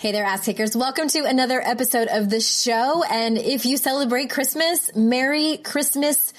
Hey there, ass kickers. Welcome to another episode of the show. And if you celebrate Christmas, Merry Christmas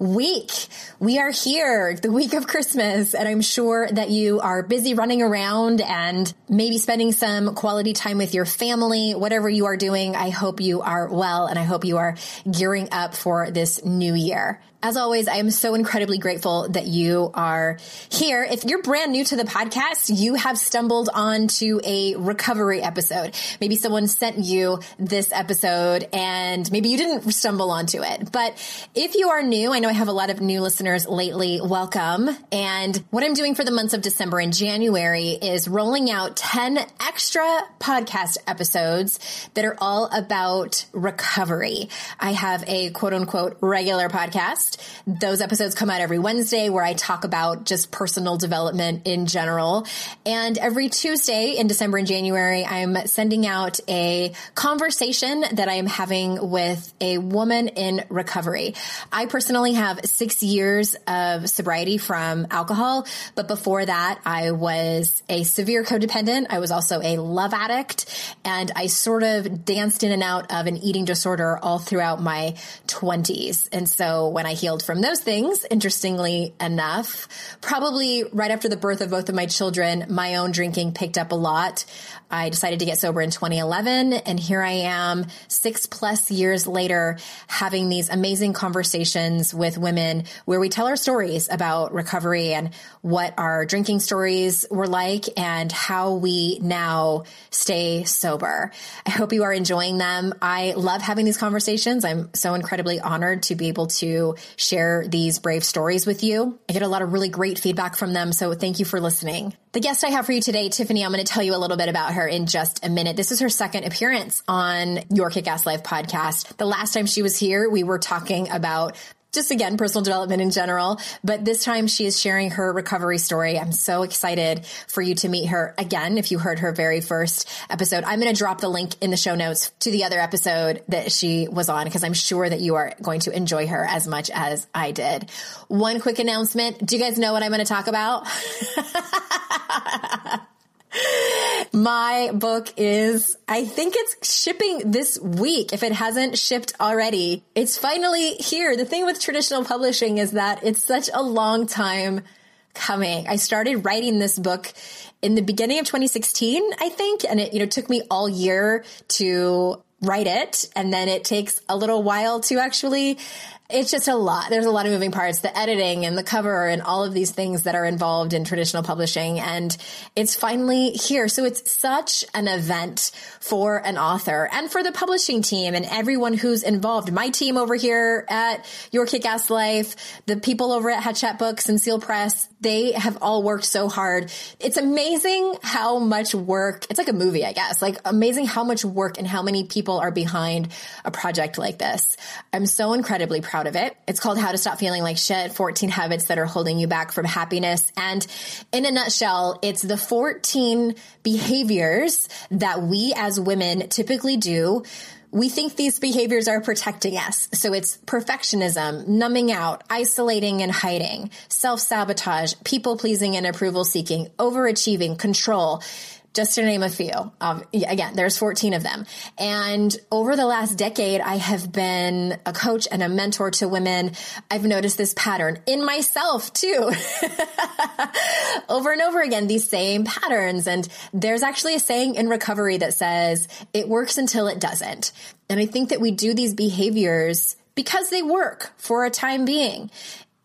week. We are here, the week of Christmas, and I'm sure that you are busy running around and maybe spending some quality time with your family. Whatever you are doing, I hope you are well, and I hope you are gearing up for this new year. As always, I am so incredibly grateful that you are here. If you're brand new to the podcast, you have stumbled onto a recovery episode. Maybe someone sent you this episode and maybe you didn't stumble onto it. But if you are new, I know I have a lot of new listeners lately. Welcome. And what I'm doing for the months of December and January is rolling out 10 extra podcast episodes that are all about recovery. I have a quote unquote regular podcast. Those episodes come out every Wednesday where I talk about just personal development in general. And every Tuesday in December and January, I'm sending out a conversation that I am having with a woman in recovery. I personally have 6 years of sobriety from alcohol, but before that, I was a severe codependent. I was also a love addict, and I sort of danced in and out of an eating disorder all throughout my 20s. And so when I healed from those things, interestingly enough, probably right after the birth of both of my children, my own drinking picked up a lot. I decided to get sober in 2011, and here I am 6+ years later having these amazing conversations with women where we tell our stories about recovery and what our drinking stories were like and how we now stay sober. I hope you are enjoying them. I love having these conversations. I'm so incredibly honored to be able to share these brave stories with you. I get a lot of really great feedback from them, so thank you for listening. The guest I have for you today, Tiffany, I'm going to tell you a little bit about her in just a minute. This is her second appearance on Your Kick-Ass Life Podcast. The last time she was here, we were talking about just, again, personal development in general, but this time she is sharing her recovery story. I'm so excited for you to meet her again. If you heard her very first episode, I'm going to drop the link in the show notes to the other episode that she was on, because I'm sure that you are going to enjoy her as much as I did. One quick announcement. Do you guys know what I'm going to talk about? My book is, I think it's shipping this week. If it hasn't shipped already, it's finally here. The thing with traditional publishing is that it's such a long time coming. I started writing this book in the beginning of 2016, I think. And it took me all year to write it. And then it takes a little while to actually, it's just a lot. There's a lot of moving parts, the editing and the cover and all of these things that are involved in traditional publishing. And it's finally here. So it's such an event for an author and for the publishing team and everyone who's involved. My team over here at Your Kick-Ass Life, the people over at Hachette Books and Seal Press, They have all worked so hard. It's amazing how much work. It's like a movie, I guess, like amazing how much work and how many people are behind a project like this. I'm so incredibly proud of it. It's called How to Stop Feeling Like Shit, 14 Habits That Are Holding You Back from Happiness. And in a nutshell, it's the 14 behaviors that we as women typically do. We think these behaviors are protecting us. So it's perfectionism, numbing out, isolating and hiding, self-sabotage, people-pleasing and approval-seeking, overachieving, control, just to name a few. Again, there's 14 of them. And over the last decade, I have been a coach and a mentor to women. I've noticed this pattern in myself too. Over and over again, these same patterns. And there's actually a saying in recovery that says, it works until it doesn't. And I think that we do these behaviors because they work for a time being.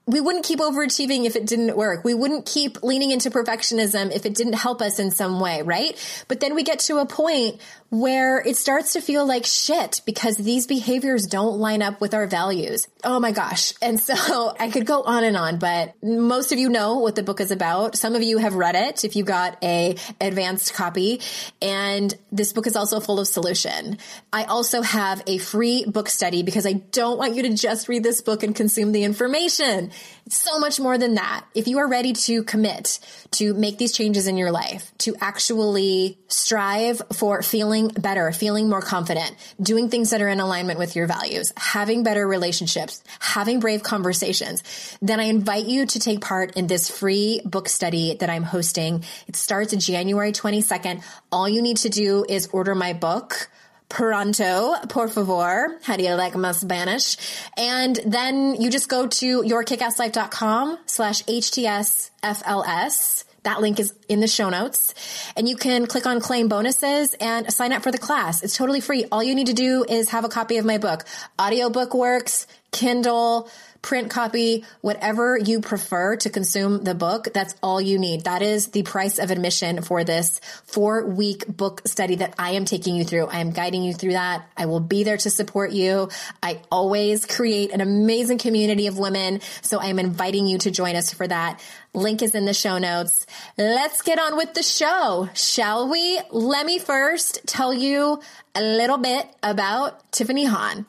We wouldn't keep overachieving if it didn't work. We wouldn't keep leaning into perfectionism if it didn't help us in some way, right? But then we get to a point where it starts to feel like shit because these behaviors don't line up with our values. Oh my gosh. And so I could go on and on, but most of you know what the book is about. Some of you have read it if you got a advanced copy. And this book is also full of solution. I also have a free book study because I don't want you to just read this book and consume the information. It's so much more than that. If you are ready to commit, to make these changes in your life, to actually strive for feeling better, feeling more confident, doing things that are in alignment with your values, having better relationships, having brave conversations, then I invite you to take part in this free book study that I'm hosting. It starts January 22nd. All you need to do is order my book, Pronto, por favor. How do you like my Spanish? And then you just go to yourkickasslife.com/HTSFLS. That link is in the show notes, and you can click on claim bonuses and sign up for the class. It's totally free. All you need to do is have a copy of my book. Audiobook works, Kindle, print copy, whatever you prefer to consume the book. That's all you need. That is the price of admission for this 4-week book study that I am taking you through. I am guiding you through that. I will be there to support you. I always create an amazing community of women. So I am inviting you to join us for that. Link is in the show notes. Let's get on with the show, shall we? Let me first tell you a little bit about Tiffany Han.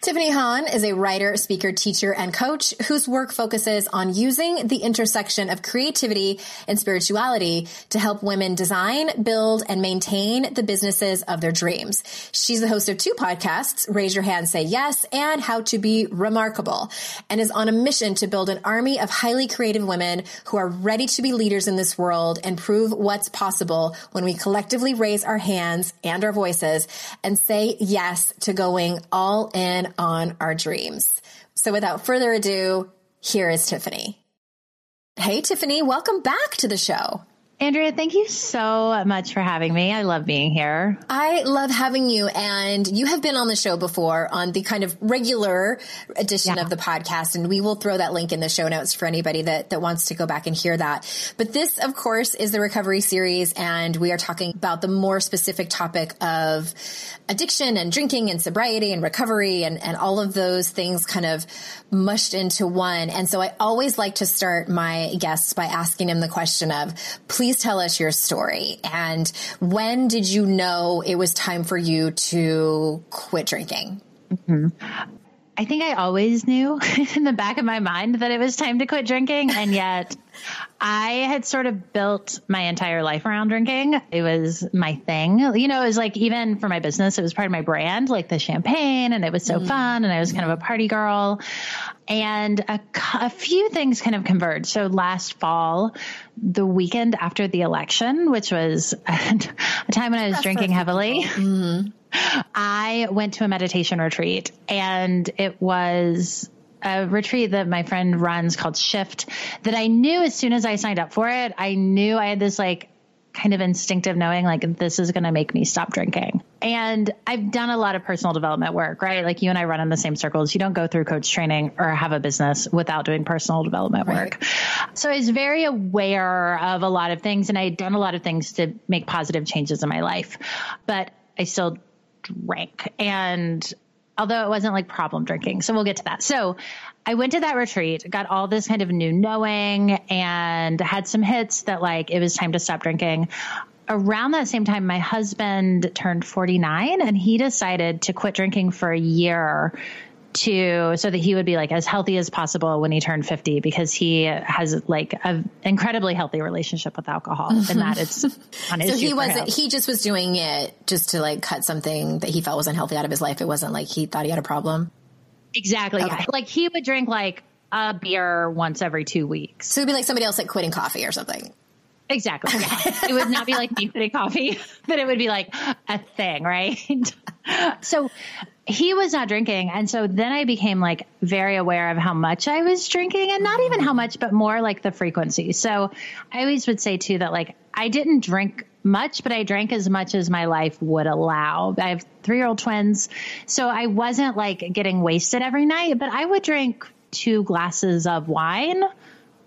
Tiffany Han is a writer, speaker, teacher, and coach whose work focuses on using the intersection of creativity and spirituality to help women design, build, and maintain the businesses of their dreams. She's the host of 2 podcasts, Raise Your Hand, Say Yes, and How to Be Remarkable, and is on a mission to build an army of highly creative women who are ready to be leaders in this world and prove what's possible when we collectively raise our hands and our voices and say yes to going all in on our dreams. So without further ado, here is Tiffany. Hey, Tiffany, welcome back to the show. Andrea, thank you so much for having me. I love being here. I love having you. And you have been on the show before on the kind of regular edition of the podcast. And we will throw that link in the show notes for anybody that wants to go back and hear that. But this, of course, is the recovery series. And we are talking about the more specific topic of addiction and drinking and sobriety and recovery and all of those things kind of mushed into one. And so I always like to start my guests by asking them the question of, please tell us your story. And when did you know it was time for you to quit drinking? Mm-hmm. I think I always knew in the back of my mind that it was time to quit drinking. And yet I had sort of built my entire life around drinking. It was my thing. You know, it was like, even for my business, it was part of my brand, like the champagne, and it was so fun. And I was kind of a party girl, and a few things kind of converged. So last fall, the weekend after the election, which was a time when I was drinking heavily, I went to a meditation retreat, and it was a retreat that my friend runs called Shift that I knew as soon as I signed up for it, I knew I had this like kind of instinctive knowing, like, this is going to make me stop drinking. And I've done a lot of personal development work, right? Like, you and I run in the same circles. You don't go through coach training or have a business without doing personal development work. So I was very aware of a lot of things, and I had done a lot of things to make positive changes in my life, but I still drank. And although it wasn't like problem drinking. So we'll get to that. So I went to that retreat, got all this kind of new knowing and had some hits that like, it was time to stop drinking. Around that same time, my husband turned 49 and he decided to quit drinking for a year so that he would be like as healthy as possible when he turned 50, because he has like an incredibly healthy relationship with alcohol and that it's on his. So he just was doing it just to like cut something that he felt was unhealthy out of his life. It wasn't like he thought he had a problem. Exactly. Okay. Yeah. Like he would drink like a beer once every 2 weeks. So it'd be like somebody else like quitting coffee or something. Exactly. Yeah. It would not be like me quitting coffee, but it would be like a thing, right? So he was not drinking. And so then I became like very aware of how much I was drinking, and not even how much, but more like the frequency. So I always would say too that like I didn't drink much, but I drank as much as my life would allow. I have 3-year-old twins. So I wasn't like getting wasted every night, but I would drink 2 glasses of wine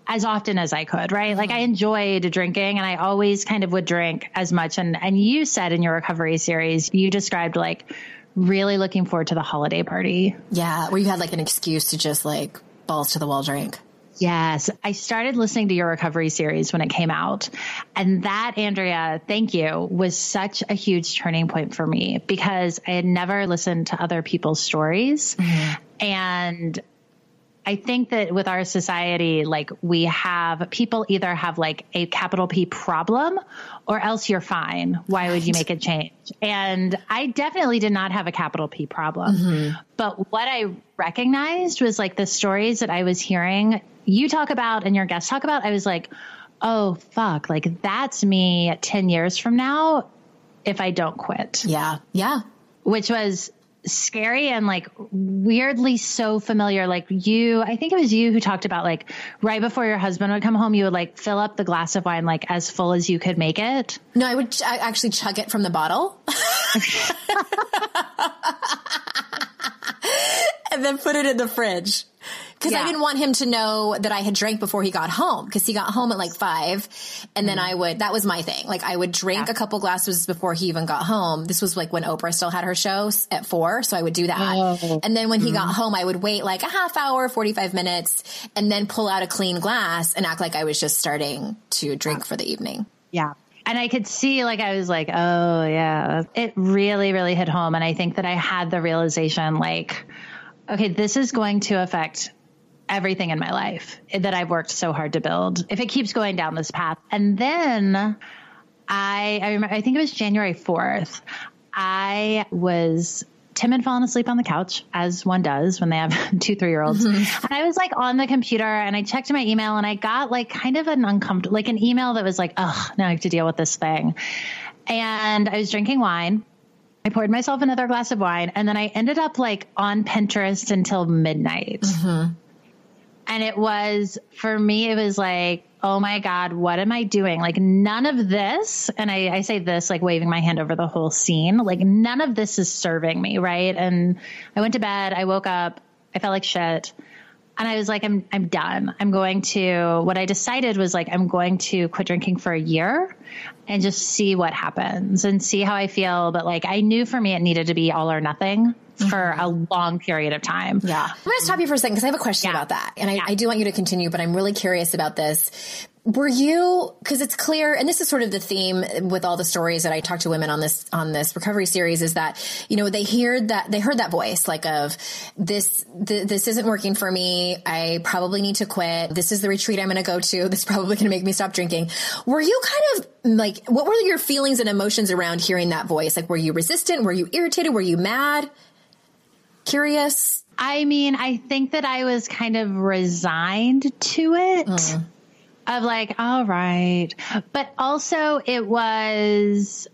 as often as I could, right? Like I enjoyed drinking and I always kind of would drink as much. And you said in your recovery series, you described like really looking forward to the holiday party. Yeah. Where you had like an excuse to just like balls to the wall drink. Yes. I started listening to your recovery series when it came out. And that, Andrea, thank you, was such a huge turning point for me, because I had never listened to other people's stories. Mm-hmm. And I think that with our society, like we have people either have like a capital P problem or else you're fine. Why would you make a change? And I definitely did not have a capital P problem. Mm-hmm. But what I recognized was like the stories that I was hearing you talk about and your guests talk about. I was like, oh, fuck, like that's me 10 years from now if I don't quit. Yeah. Yeah. Which was scary and like weirdly so familiar. Like you, I think it was you who talked about like right before your husband would come home, you would like fill up the glass of wine, like as full as you could make it. No, I actually chug it from the bottle and then put it in the fridge. Cause yeah. I didn't want him to know that I had drank before he got home. Cause he got home at like 5 and then that was my thing. Like I would drink a couple glasses before he even got home. This was like when Oprah still had her show at 4. So I would do that. Oh. And then when he got home, I would wait like a half hour, 45 minutes, and then pull out a clean glass and act like I was just starting to drink for the evening. Yeah. And I could see, like, I was like, oh yeah, it really, really hit home. And I think that I had the realization like, okay, this is going to affect everything in my life that I've worked so hard to build if it keeps going down this path. And then I remember, I think it was January 4th, I was timid, falling asleep on the couch, as one does when they have 2 3-year-olds. Mm-hmm. And I was like on the computer and I checked my email and I got like kind of an uncomfortable, like an email that was like, oh, now I have to deal with this thing. And I was drinking wine. I poured myself another glass of wine, and then I ended up like on Pinterest until midnight. Mm-hmm. And it was, for me, it was like, oh my God, what am I doing? Like none of this. And I say this, like waving my hand over the whole scene, like none of this is serving me. Right. And I went to bed, I woke up, I felt like shit. And I was like, I'm done. What I decided was like, I'm going to quit drinking for a year and just see what happens and see how I feel. But like, I knew for me, it needed to be all or nothing for a long period of time. Yeah. I'm going to stop you for a second because I have a question about that. And I do want you to continue, but I'm really curious about this. Were you, because it's clear, and this is sort of the theme with all the stories that I talk to women on this recovery series, is that, you know, they heard that voice like of this isn't working for me. I probably need to quit. This is the retreat I'm going to go to. This is probably going to make me stop drinking. Were you kind of like, what were your feelings and emotions around hearing that voice? Like, were you resistant? Were you irritated? Were you mad? Curious? I mean, I think that I was kind of resigned to it. Mm. Of like, all right. But also it was,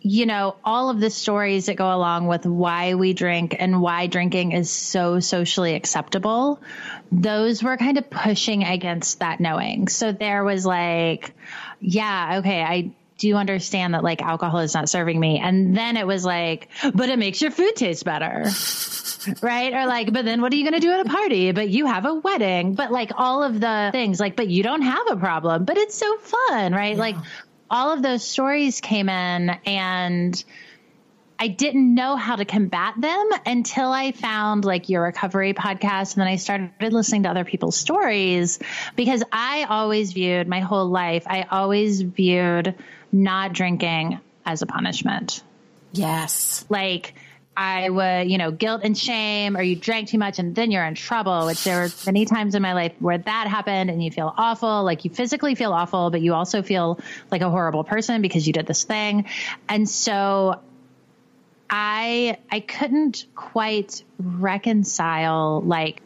you know, all of the stories that go along with why we drink and why drinking is so socially acceptable. Those were kind of pushing against that knowing. So there was like, yeah, okay, I do understand that like alcohol is not serving me. And then it was like, but it makes your food taste better. Right. Or like, but then what are you going to do at a party? But you have a wedding, but like all of the things like, but you don't have a problem, but it's so fun. Right. Yeah. Like all of those stories came in, and I didn't know how to combat them until I found like your recovery podcast. And then I started listening to other people's stories, because I always viewed my whole life, I always viewed not drinking as a punishment. Yes. Like I would, you know, guilt and shame, or you drank too much and then you're in trouble, which there were many times in my life where that happened and you feel awful, like you physically feel awful, but you also feel like a horrible person because you did this thing. And so I couldn't quite reconcile, like,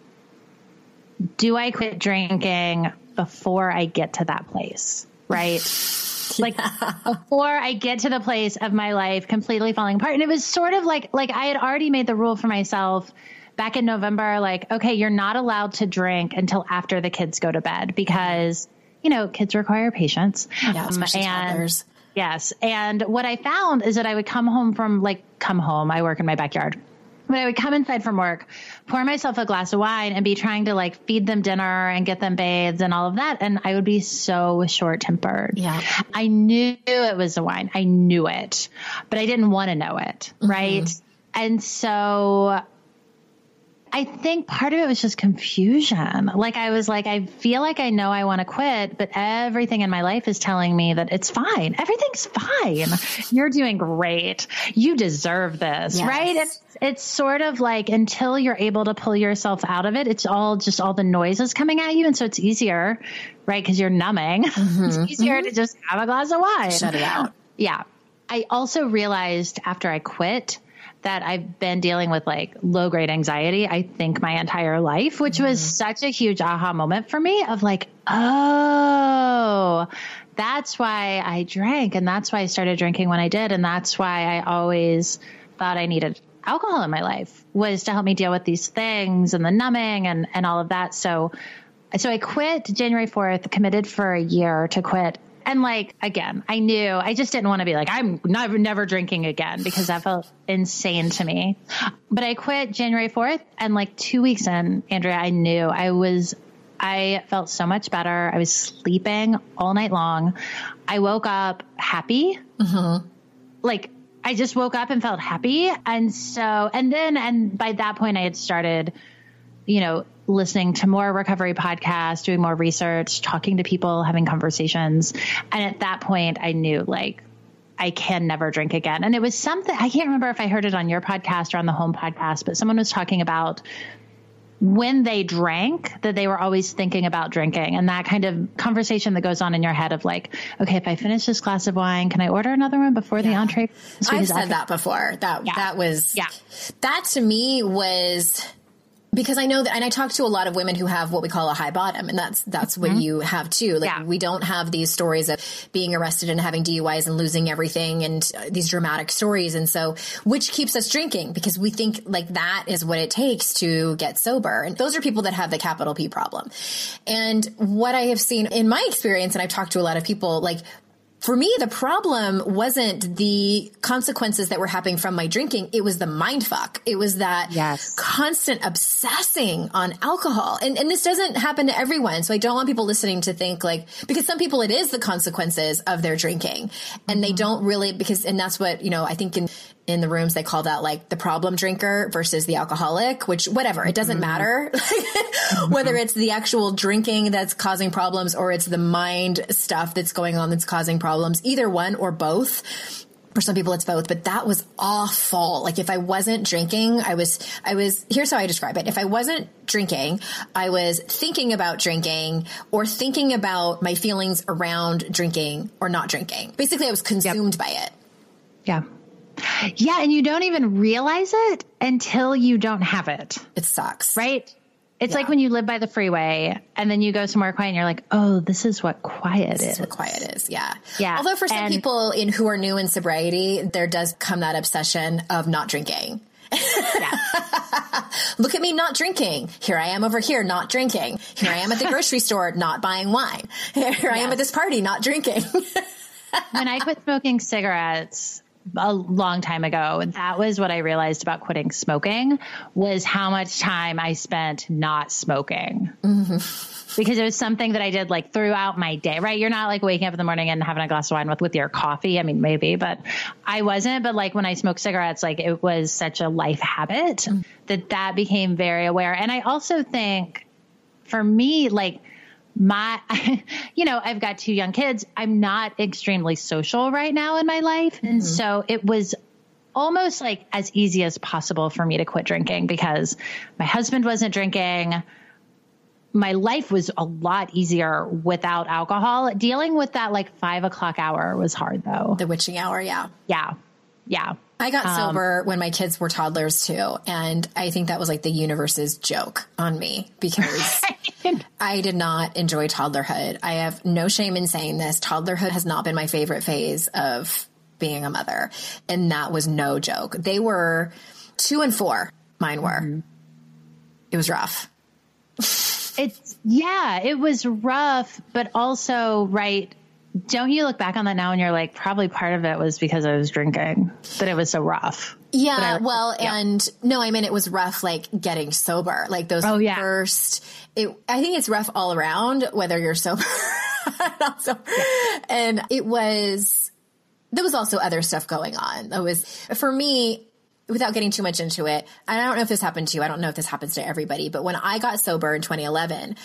do I quit drinking before I get to that place? Right. Like before I get to the place of my life completely falling apart. And it was sort of like I had already made the rule for myself back in November, like, okay, you're not allowed to drink until after the kids go to bed, because, you know, kids require patience. Yeah, especially toddlers. Yes. And what I found is that I would come home. I work in my backyard. But I would come inside from work, pour myself a glass of wine, and be trying to like feed them dinner and get them bathed and all of that. And I would be so short-tempered. Yeah. I knew it was the wine. I knew it, but I didn't want to know it. Mm-hmm. Right. And so I think part of it was just confusion. Like I was like, I feel like I know I want to quit, but everything in my life is telling me that it's fine. Everything's fine. You're doing great. You deserve this. Yes. Right. It's sort of like, until you're able to pull yourself out of it, it's all just all the noises coming at you. And so it's easier, right? Because you're numbing. Mm-hmm. It's easier to just have a glass of wine. Shut it out. Yeah. I also realized after I quit that I've been dealing with like low grade anxiety, I think, my entire life, which was such a huge aha moment for me of like, oh, that's why I drank. And that's why I started drinking when I did. And that's why I always thought I needed alcohol in my life, was to help me deal with these things and the numbing and all of that. So I quit January 4th, committed for a year to quit. And like, again, I knew, I just didn't want to be like, I'm never drinking again, because that felt insane to me. But I quit January 4th, and like 2 weeks in, Andrea, I knew I felt so much better. I was sleeping all night long. I woke up happy. Mm-hmm. Like I just woke up and felt happy. And so, and by that point I had started, you know, listening to more recovery podcasts, doing more research, talking to people, having conversations. And at that point I knew, like, I can never drink again. And it was something, I can't remember if I heard it on your podcast or on the Home podcast, but someone was talking about when they drank that they were always thinking about drinking, and that kind of conversation that goes on in your head of like, okay, if I finish this glass of wine, can I order another one before the entree? I've said that before. That to me was... Because I know that, and I talk to a lot of women who have what we call a high bottom, and that's what you have too. Like we don't have these stories of being arrested and having DUIs and losing everything and these dramatic stories. And so, which keeps us drinking, because we think like that is what it takes to get sober. And those are people that have the capital P problem. And what I have seen in my experience, and I've talked to a lot of people, like, for me, the problem wasn't the consequences that were happening from my drinking. It was the mind fuck. It was that constant obsessing on alcohol. And this doesn't happen to everyone. So I don't want people listening to think like, because some people it is the consequences of their drinking, and they don't really, and that's what, you know, I think in the rooms, they call that like the problem drinker versus the alcoholic, which whatever, it doesn't matter whether it's the actual drinking that's causing problems or it's the mind stuff that's going on that's causing problems, either one or both. For some people it's both, but that was awful. Like if I wasn't drinking, here's how I describe it. If I wasn't drinking, I was thinking about drinking or thinking about my feelings around drinking or not drinking. Basically I was consumed by it. Yeah. Yeah. And you don't even realize it until you don't have it. It sucks. Right? It's like when you live by the freeway and then you go somewhere quiet and you're like, oh, this is what quiet is. Yeah. Yeah. Although for some people who are new in sobriety, there does come that obsession of not drinking. Yeah. Look at me not drinking. Here I am over here not drinking. Here I am at the grocery store not buying wine. Here I am at this party not drinking. When I quit smoking cigarettes, a long time ago. And that was what I realized about quitting smoking, was how much time I spent not smoking. Mm-hmm. Because it was something that I did like throughout my day, right? You're not like waking up in the morning and having a glass of wine with your coffee. I mean, maybe, but I wasn't. But like when I smoked cigarettes, like it was such a life habit mm-hmm. that became very aware. And I also think for me, like I've got 2 young kids. I'm not extremely social right now in my life. Mm-hmm. And so it was almost like as easy as possible for me to quit drinking because my husband wasn't drinking. My life was a lot easier without alcohol. Dealing with that 5 o'clock hour was hard though. The witching hour. Yeah. Yeah. Yeah. I got sober when my kids were toddlers too. And I think that was the universe's joke on me because I did not enjoy toddlerhood. I have no shame in saying this. Toddlerhood has not been my favorite phase of being a mother. And that was no joke. They were 2 and 4. Mine were. Mm-hmm. It was rough. It was rough, but also right. Don't you look back on that now and you're like, probably part of it was because I was drinking, that it was so rough. Yeah. And no, I mean, it was rough, getting sober, those first, I think it's rough all around, whether you're sober or not sober. Yeah. And there was also other stuff going on. That was for me, without getting too much into it. And I don't know if this happened to you. I don't know if this happens to everybody, but when I got sober in 2011,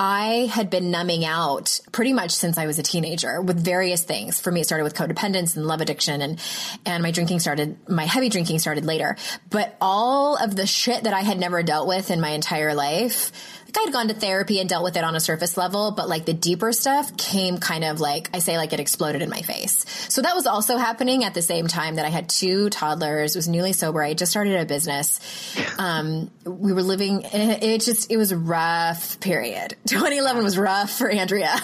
I had been numbing out pretty much since I was a teenager with various things. For me, it started with codependence and love addiction and my heavy drinking started later. But all of the shit that I had never dealt with in my entire life, I had gone to therapy and dealt with it on a surface level, but the deeper stuff came kind of it exploded in my face. So that was also happening at the same time that I had 2 toddlers, was newly sober. I just started a business. We were living, it was a rough period. 2011 was rough for Andrea.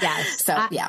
Yes. So, yeah.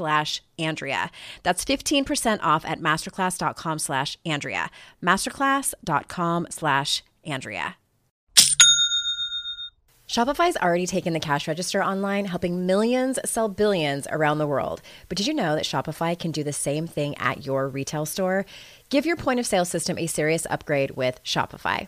That's 15% off at masterclass.com/Andrea. Masterclass.com/Andrea. Shopify's already taken the cash register online, helping millions sell billions around the world. But did you know that Shopify can do the same thing at your retail store? Give your point of sale system a serious upgrade with Shopify.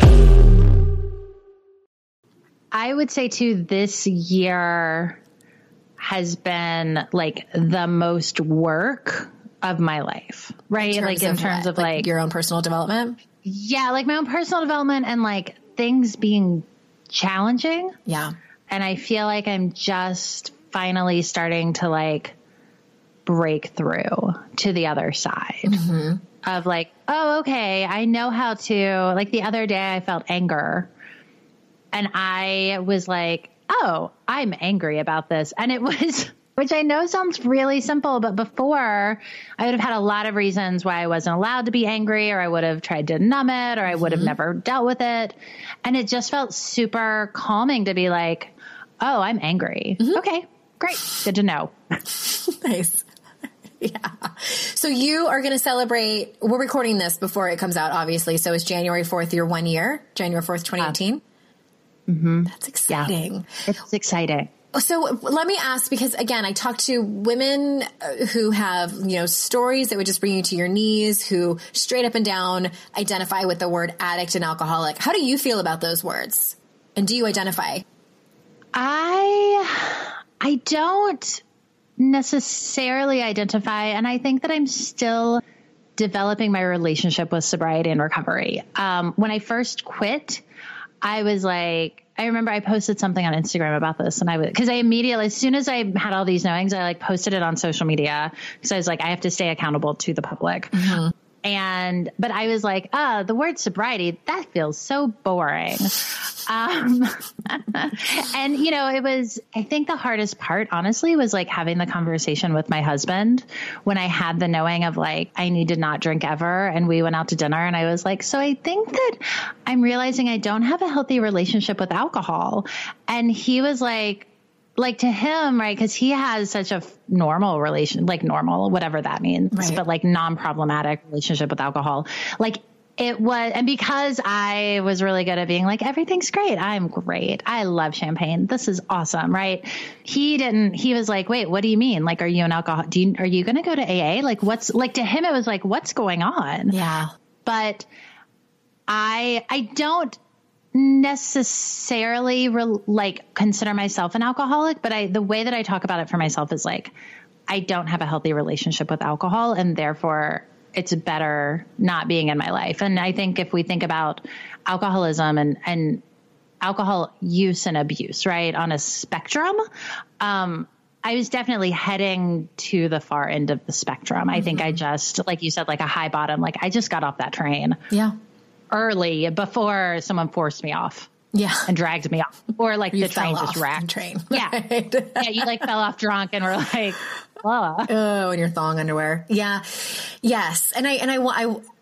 I would say too, this year has been the most work of my life, right? In terms of your own personal development. Yeah. My own personal development and things being challenging. Yeah. And I feel like I'm just finally starting to break through to the other side. Mm-hmm. of like, oh, okay, I know how to, like the other day I felt anger and I was like, oh, I'm angry about this. And it was, which I know sounds really simple, but before I would have had a lot of reasons why I wasn't allowed to be angry, or I would have tried to numb it, or I would have never dealt with it. And it just felt super calming to be like, oh, I'm angry. Mm-hmm. Okay, great. Good to know. Nice. Yeah. So you are going to celebrate, we're recording this before it comes out, obviously. So it's January 4th, your 1 year, January 4th, 2018. Mm-hmm. That's exciting. Yeah. It's exciting. So let me ask, because again, I talk to women who have, you know, stories that would just bring you to your knees, who straight up and down identify with the word addict and alcoholic. How do you feel about those words? And do you identify? I don't necessarily identify. And I think that I'm still developing my relationship with sobriety and recovery. When I first quit, I was like, I remember I posted something on Instagram about this, and I would, cause I immediately, as soon as I had all these knowings, I like posted it on social media. Cause I was like, I have to stay accountable to the public. Mm-hmm. And, but I was like, oh, the word sobriety, that feels so boring. And you know, it was, I think the hardest part, honestly, was like having the conversation with my husband when I had the knowing of like, I need to not drink ever. And we went out to dinner and I was like, so I think that I'm realizing I don't have a healthy relationship with alcohol. And he was like to him, right? Cause he has such a normal relation, like normal, whatever that means, right, but like non-problematic relationship with alcohol. Like it was, and because I was really good at being like, everything's great. I'm great. I love champagne. This is awesome. Right. He didn't, he was like, wait, what do you mean? Like, are you an alcoholic? Are you going to go to AA? Like what's, like to him, it was like, what's going on? Yeah. But I don't necessarily like consider myself an alcoholic, but the way that I talk about it for myself is like, I don't have a healthy relationship with alcohol, and therefore it's better not being in my life. And I think if we think about alcoholism and alcohol use and abuse, right, on a spectrum, I was definitely heading to the far end of the spectrum. Mm-hmm. I think I just, like you said, like a high bottom, like I just got off that train. Yeah. Early before someone forced me off, yeah, and dragged me off, or like you the train just racked. Train. Yeah, right. Yeah, you like fell off drunk and were like, "Whoa!" Oh, in your thong underwear. Yeah, yes, and I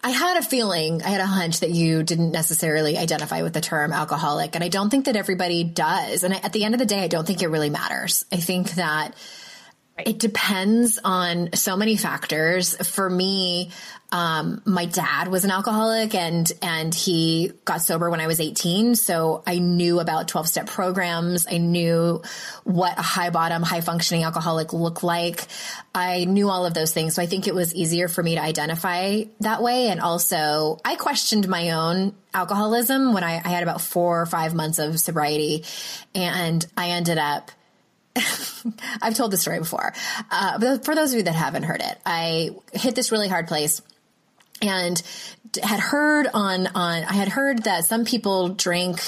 had a feeling, I had a hunch that you didn't necessarily identify with the term alcoholic, and I don't think that everybody does. And at the end of the day, I don't think it really matters. I think that it depends on so many factors. For me, my dad was an alcoholic, and he got sober when I was 18. So I knew about 12-step programs. I knew what a high bottom, high functioning alcoholic looked like. I knew all of those things. So I think it was easier for me to identify that way. And also I questioned my own alcoholism when I had about 4 or 5 months of sobriety, and I ended up, I've told this story before, but for those of you that haven't heard it, I hit this really hard place. And I had heard that some people drink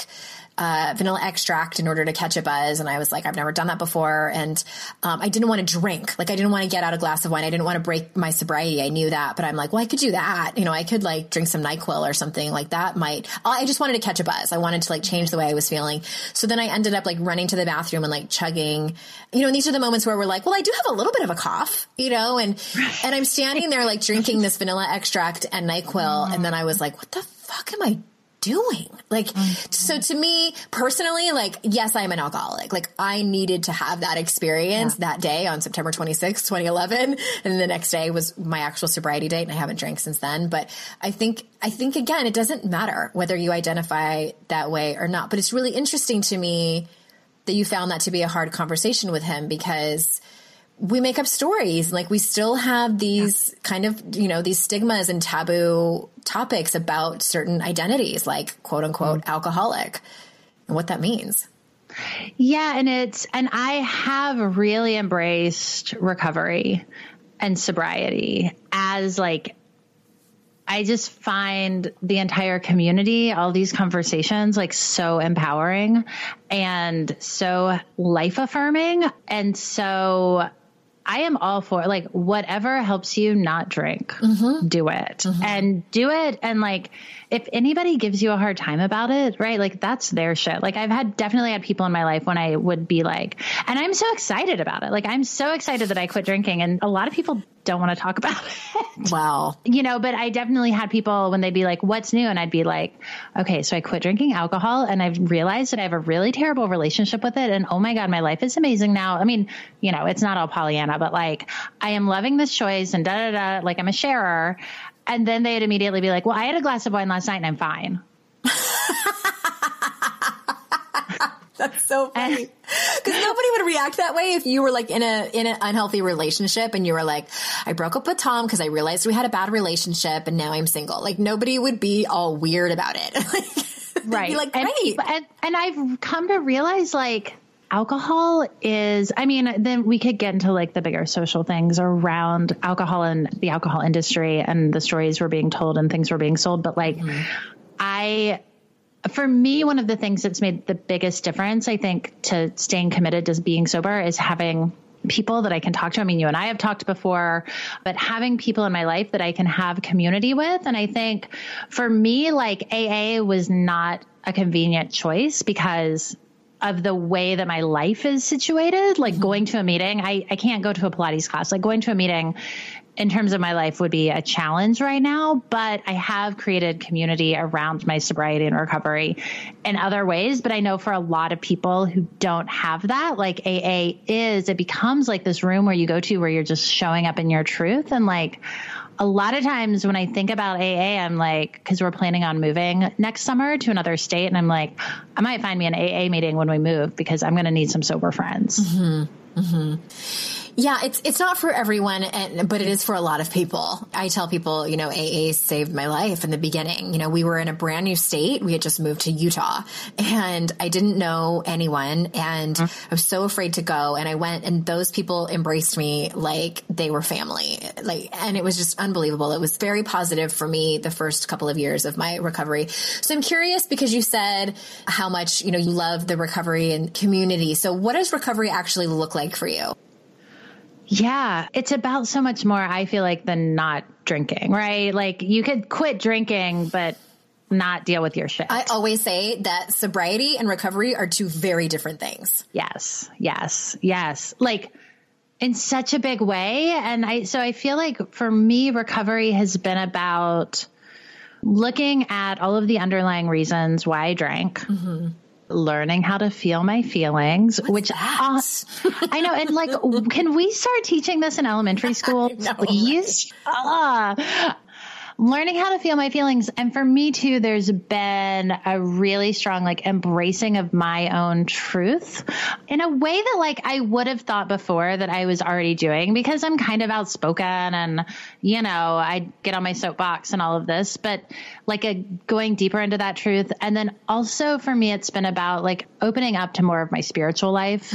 vanilla extract in order to catch a buzz. And I was like, I've never done that before. And I didn't want to drink. Like, I didn't want to get out a glass of wine. I didn't want to break my sobriety. I knew that. But I'm like, well, I could do that. You know, I could like drink some NyQuil or something like that. I just wanted to catch a buzz. I wanted to like change the way I was feeling. So then I ended up like running to the bathroom and like chugging, you know, and these are the moments where we're like, well, I do have a little bit of a cough, you know, and I'm standing there like drinking this vanilla extract and NyQuil. And then I was like, what the fuck am I doing? Like, so to me personally, like, yes, I'm an alcoholic. Like, I needed to have that experience that day on September 26, 2011. And the next day was my actual sobriety date. And I haven't drank since then, but I think again, it doesn't matter whether you identify that way or not, but it's really interesting to me that you found that to be a hard conversation with him, because we make up stories. Like, we still have these kind of, you know, these stigmas and taboo topics about certain identities, like quote unquote alcoholic, and what that means. Yeah. And I have really embraced recovery and sobriety as like, I just find the entire community, all these conversations, like so empowering and so life affirming. And so I am all for like whatever helps you not drink, do it and do it. And like, if anybody gives you a hard time about it, right? Like that's their shit. Like I've had definitely people in my life when I would be like, and I'm so excited about it. Like I'm so excited that I quit drinking, and a lot of people don't want to talk about it. Wow. You know, but I definitely had people when they'd be like, what's new? And I'd be like, okay, so I quit drinking alcohol and I've realized that I have a really terrible relationship with it. And oh my God, my life is amazing now. I mean, you know, it's not all Pollyanna, but like, I am loving this choice and da, da, da, like I'm a sharer. And then they'd immediately be like, well, I had a glass of wine last night and I'm fine. That's so funny. Because nobody would react that way if you were like in an unhealthy relationship and you were like, I broke up with Tom because I realized we had a bad relationship and now I'm single. Like nobody would be all weird about it. Right. Be like, great. And I've come to realize like alcohol is, I mean, then we could get into like the bigger social things around alcohol and the alcohol industry and the stories we're being told and things we're being sold. But like for me, one of the things that's made the biggest difference, I think, to staying committed to being sober is having people that I can talk to. I mean, you and I have talked before, but having people in my life that I can have community with. And I think for me, like AA was not a convenient choice because of the way that my life is situated. Like going to a meeting, I can't go to a Pilates class. Like going to a meeting in terms of my life would be a challenge right now, but I have created community around my sobriety and recovery in other ways. But I know for a lot of people who don't have that, like AA is, it becomes like this room where you go to, where you're just showing up in your truth. And like a lot of times when I think about AA, I'm like, cause we're planning on moving next summer to another state. And I'm like, I might find me an AA meeting when we move because I'm going to need some sober friends. Yeah, it's not for everyone, but it is for a lot of people. I tell people, you know, AA saved my life in the beginning. You know, we were in a brand new state. We had just moved to Utah and I didn't know anyone and I was so afraid to go. And I went and those people embraced me like they were family. Like, and it was just unbelievable. It was very positive for me the first couple of years of my recovery. So I'm curious because you said how much, you know, you love the recovery and community. So what does recovery actually look like for you? Yeah, it's about so much more, I feel like, than not drinking, right? Like you could quit drinking, but not deal with your shit. I always say that sobriety and recovery are two very different things. Yes, yes, yes. Like in such a big way. And I feel like for me, recovery has been about looking at all of the underlying reasons why I drank. Learning how to feel my feelings, I know. And like, can we start teaching this in elementary school, please? Learning how to feel my feelings. And for me too, there's been a really strong, like embracing of my own truth in a way that like, I would have thought before that I was already doing because I'm kind of outspoken and, you know, I get on my soapbox and all of this, but like going deeper into that truth. And then also for me, it's been about like opening up to more of my spiritual life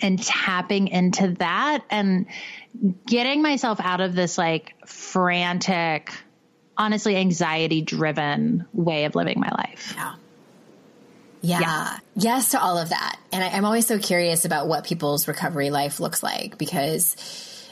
and tapping into that and getting myself out of this like frantic, honestly, anxiety driven way of living my life. Yeah. Yes to all of that. And I'm always so curious about what people's recovery life looks like, because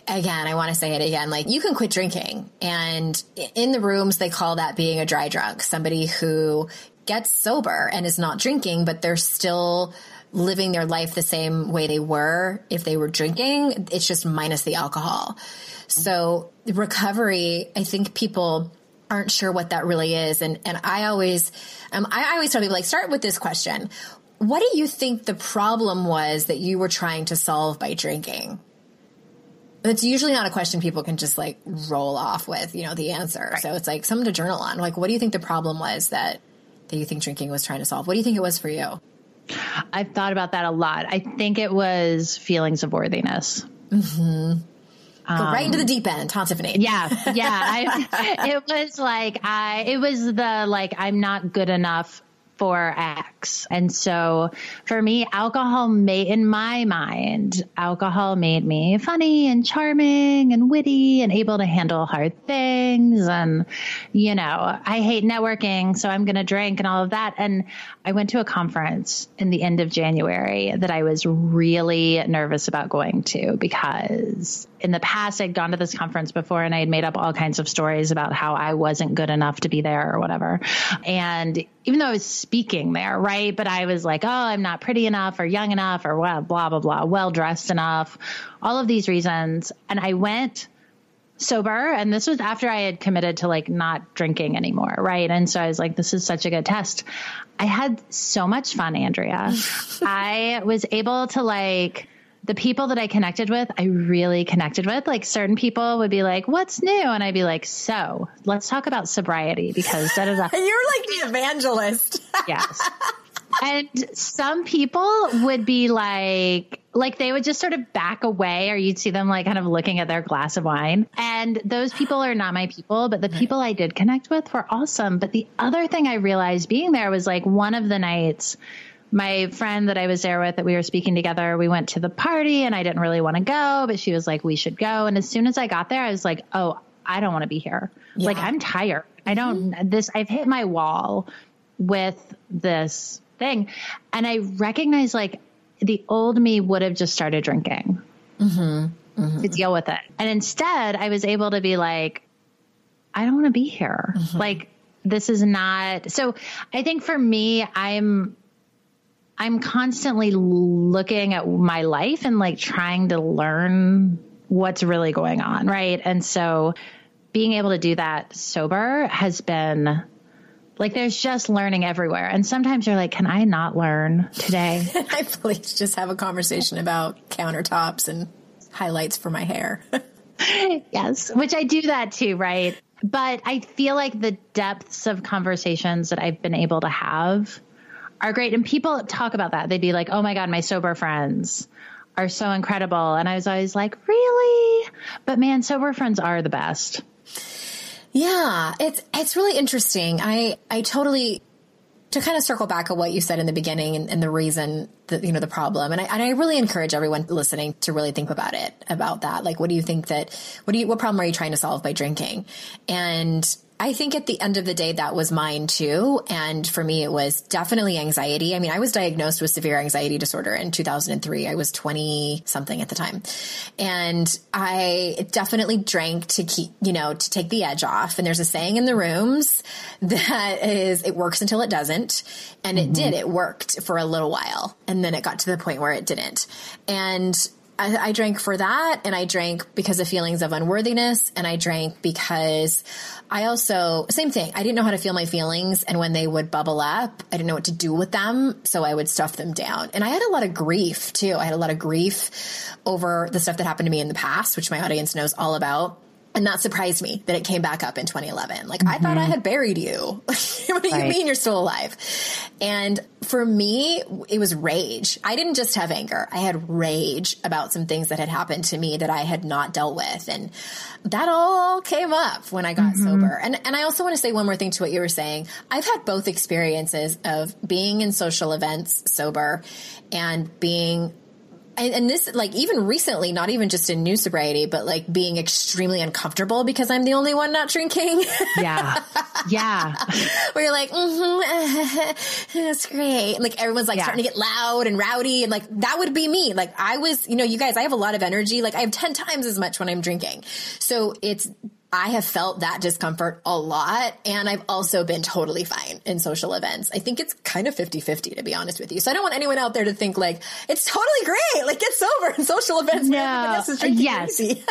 again, I want to say it again, like you can quit drinking, and in the rooms, they call that being a dry drunk, somebody who gets sober and is not drinking, but they're still living their life the same way they were if they were drinking. It's just minus the alcohol. So recovery, I think people aren't sure what that really is. And I always tell people, like, start with this question. What do you think the problem was that you were trying to solve by drinking? That's usually not a question people can just like roll off with, you know, the answer. Right. So it's like something to journal on. Like, what do you think the problem was that you think drinking was trying to solve? What do you think it was for you? I've thought about that a lot. I think it was feelings of worthiness. Go right into the deep end, huh, Tiffany? Yeah. It was like, it was the, like, I'm not good enough for X. And so for me, alcohol made me funny and charming and witty and able to handle hard things. And, you know, I hate networking, so I'm going to drink and all of that. And I went to a conference in the end of January that I was really nervous about going to, because in the past I'd gone to this conference before and I had made up all kinds of stories about how I wasn't good enough to be there or whatever. And even though I was speaking there, right? But I was like, oh, I'm not pretty enough or young enough or blah, blah, blah, blah, well-dressed enough, all of these reasons. And I went sober. And this was after I had committed to like not drinking anymore. Right. And so I was like, this is such a good test. I had so much fun, Andrea. I was able to like, the people that I connected with, I really connected with. Like certain people would be like, what's new? And I'd be like, so let's talk about sobriety because da da da. You're like the evangelist. Yes. And some people would be like they would just sort of back away, or you'd see them like kind of looking at their glass of wine. And those people are not my people, but the people I did connect with were awesome. But the other thing I realized being there was like one of the nights, my friend that I was there with, that we were speaking together, we went to the party and I didn't really want to go, but she was like, we should go. And as soon as I got there, I was like, oh, I don't want to be here. Yeah. Like, I'm tired. Mm-hmm. I've hit my wall with this thing. And I recognize like the old me would have just started drinking to deal with it. And instead I was able to be like, I don't want to be here. Mm-hmm. Like, this is not. So I think for me, I'm constantly looking at my life and like trying to learn what's really going on. Right. And so being able to do that sober has been like, there's just learning everywhere. And sometimes you're like, can I not learn today? I feel like to just have a conversation about countertops and highlights for my hair. Yes. Which I do that too. Right. But I feel like the depths of conversations that I've been able to have are great. And people talk about that. They'd be like, oh my God, my sober friends are so incredible. And I was always like, really? But man, sober friends are the best. Yeah. It's really interesting. I totally, to kind of circle back on what you said in the beginning and the reason that, you know, the problem. And I really encourage everyone listening to really think about it, about that. Like, what do you think that, what problem are you trying to solve by drinking? And I think at the end of the day, that was mine too. And for me, it was definitely anxiety. I mean, I was diagnosed with severe anxiety disorder in 2003. I was 20 something at the time. And I definitely drank to keep, you know, to take the edge off. And there's a saying in the rooms that is, it works until it doesn't. And it did, it worked for a little while. And then it got to the point where it didn't. And I drank for that, and I drank because of feelings of unworthiness, and I drank because I also, same thing, I didn't know how to feel my feelings, and when they would bubble up, I didn't know what to do with them, so I would stuff them down. And I had a lot of grief, too. I had a lot of grief over the stuff that happened to me in the past, which my audience knows all about. And that surprised me that it came back up in 2011. Like, I thought I had buried you. What do you mean you're still alive? And for me, it was rage. I didn't just have anger. I had rage about some things that had happened to me that I had not dealt with. And that all came up when I got sober. And I also want to say one more thing to what you were saying. I've had both experiences of being in social events sober and being and this, like, even recently, not even just in new sobriety, but like being extremely uncomfortable because I'm the only one not drinking. Yeah. Yeah. Where you're like, that's great. And like everyone's like starting to get loud and rowdy. And like, that would be me. Like, I was, you know, you guys, I have a lot of energy. Like, I have 10 times as much when I'm drinking. So I have felt that discomfort a lot, and I've also been totally fine in social events. I think it's kind of 50-50, to be honest with you. So I don't want anyone out there to think like, it's totally great, like get sober in social events. No, else is drinking easy.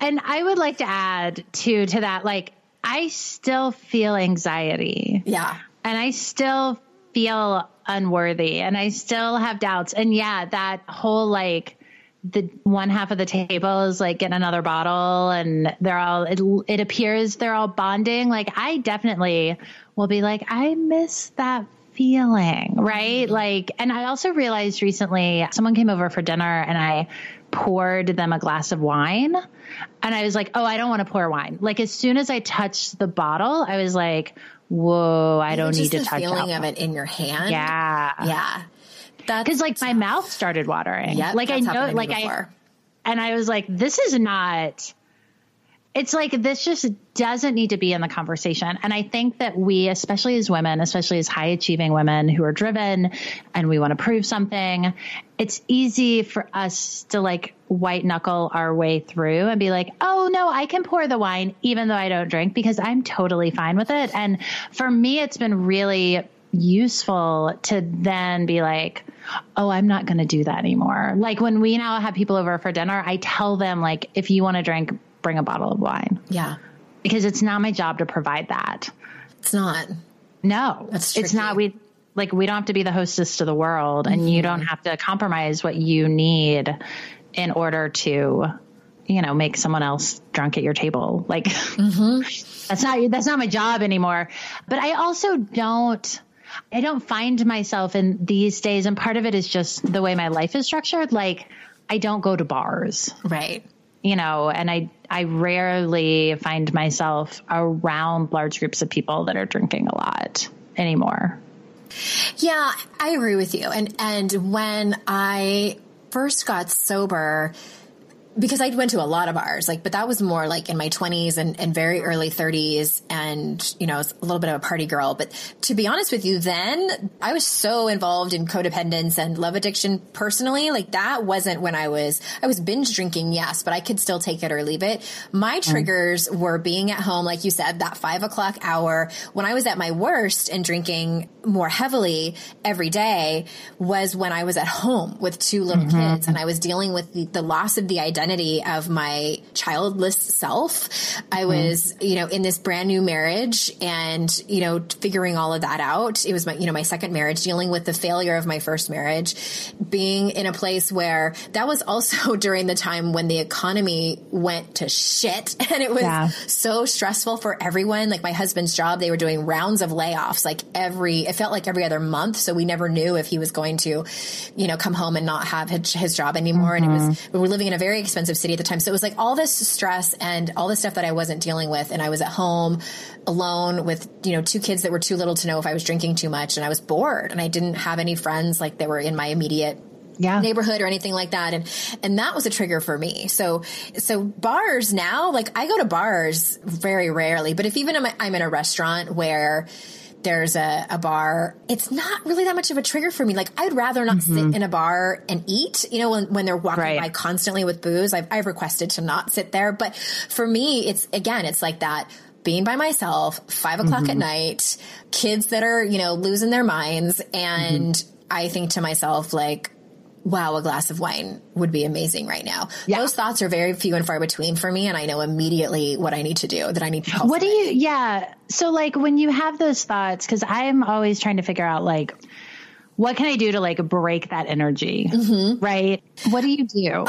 And I would like to add too, to that, like, I still feel anxiety. Yeah. And I still feel unworthy, and I still have doubts. And yeah, that whole like, the one half of the table is like getting another bottle and they're all, it appears they're all bonding. Like, I definitely will be like, I miss that feeling. Right. Like, and I also realized recently someone came over for dinner and I poured them a glass of wine and I was like, oh, I don't want to pour wine. Like, as soon as I touched the bottle, I was like, whoa, I don't need to touch it. Just the feeling of it in your hand. Yeah. Yeah. Because like my mouth started watering. Yeah. Like I know, like and I was like, this is not, it's like, this just doesn't need to be in the conversation. And I think that we, especially as women, especially as high achieving women who are driven and we want to prove something, it's easy for us to like white knuckle our way through and be like, oh no, I can pour the wine even though I don't drink because I'm totally fine with it. And for me, it's been really useful to then be like, oh, I'm not going to do that anymore. Like when we now have people over for dinner, I tell them like, if you want to drink, bring a bottle of wine. Yeah. Because it's not my job to provide that. It's not. No, that's tricky. It's not. We don't have to be the hostess to the world, and you don't have to compromise what you need in order to, you know, make someone else drunk at your table. Like that's not my job anymore. But I also don't find myself in these days. And part of it is just the way my life is structured. Like I don't go to bars. Right. You know, and I rarely find myself around large groups of people that are drinking a lot anymore. Yeah, I agree with you. And when I first got sober, because I went to a lot of bars, like, but that was more like in my 20s and very early 30s. And, you know, I was a little bit of a party girl. But to be honest with you, then I was so involved in codependence and love addiction personally. Like that wasn't when I was binge drinking. Yes, but I could still take it or leave it. My triggers were being at home, like you said, that 5 o'clock hour when I was at my worst and drinking more heavily every day was when I was at home with two little kids and I was dealing with the loss of the identity of my childless self. I was, you know, in this brand new marriage and, you know, figuring all of that out. It was my, you know, my second marriage, dealing with the failure of my first marriage, being in a place where that was also during the time when the economy went to shit. And it was so stressful for everyone. Like my husband's job, they were doing rounds of layoffs, like it felt like every other month. So we never knew if he was going to, you know, come home and not have his job anymore. And we were living in a very expensive city at the time. So it was like all this stress and all this stuff that I wasn't dealing with. And I was at home alone with, you know, two kids that were too little to know if I was drinking too much. And I was bored and I didn't have any friends like that were in my immediate neighborhood or anything like that. And that was a trigger for me. So bars now, like I go to bars very rarely, but if even I'm in a restaurant where there's a bar, it's not really that much of a trigger for me. Like I'd rather not sit in a bar and eat, you know, when they're walking by constantly with booze. I've requested to not sit there. But for me, it's like that being by myself, 5 o'clock at night, kids that are, you know, losing their minds. And I think to myself, like, wow, a glass of wine would be amazing right now. Yeah. Those thoughts are very few and far between for me. And I know immediately what I need to do, that I need help. What do you, so like when you have those thoughts, cause I'm always trying to figure out like, what can I do to like break that energy? Right. What do you do?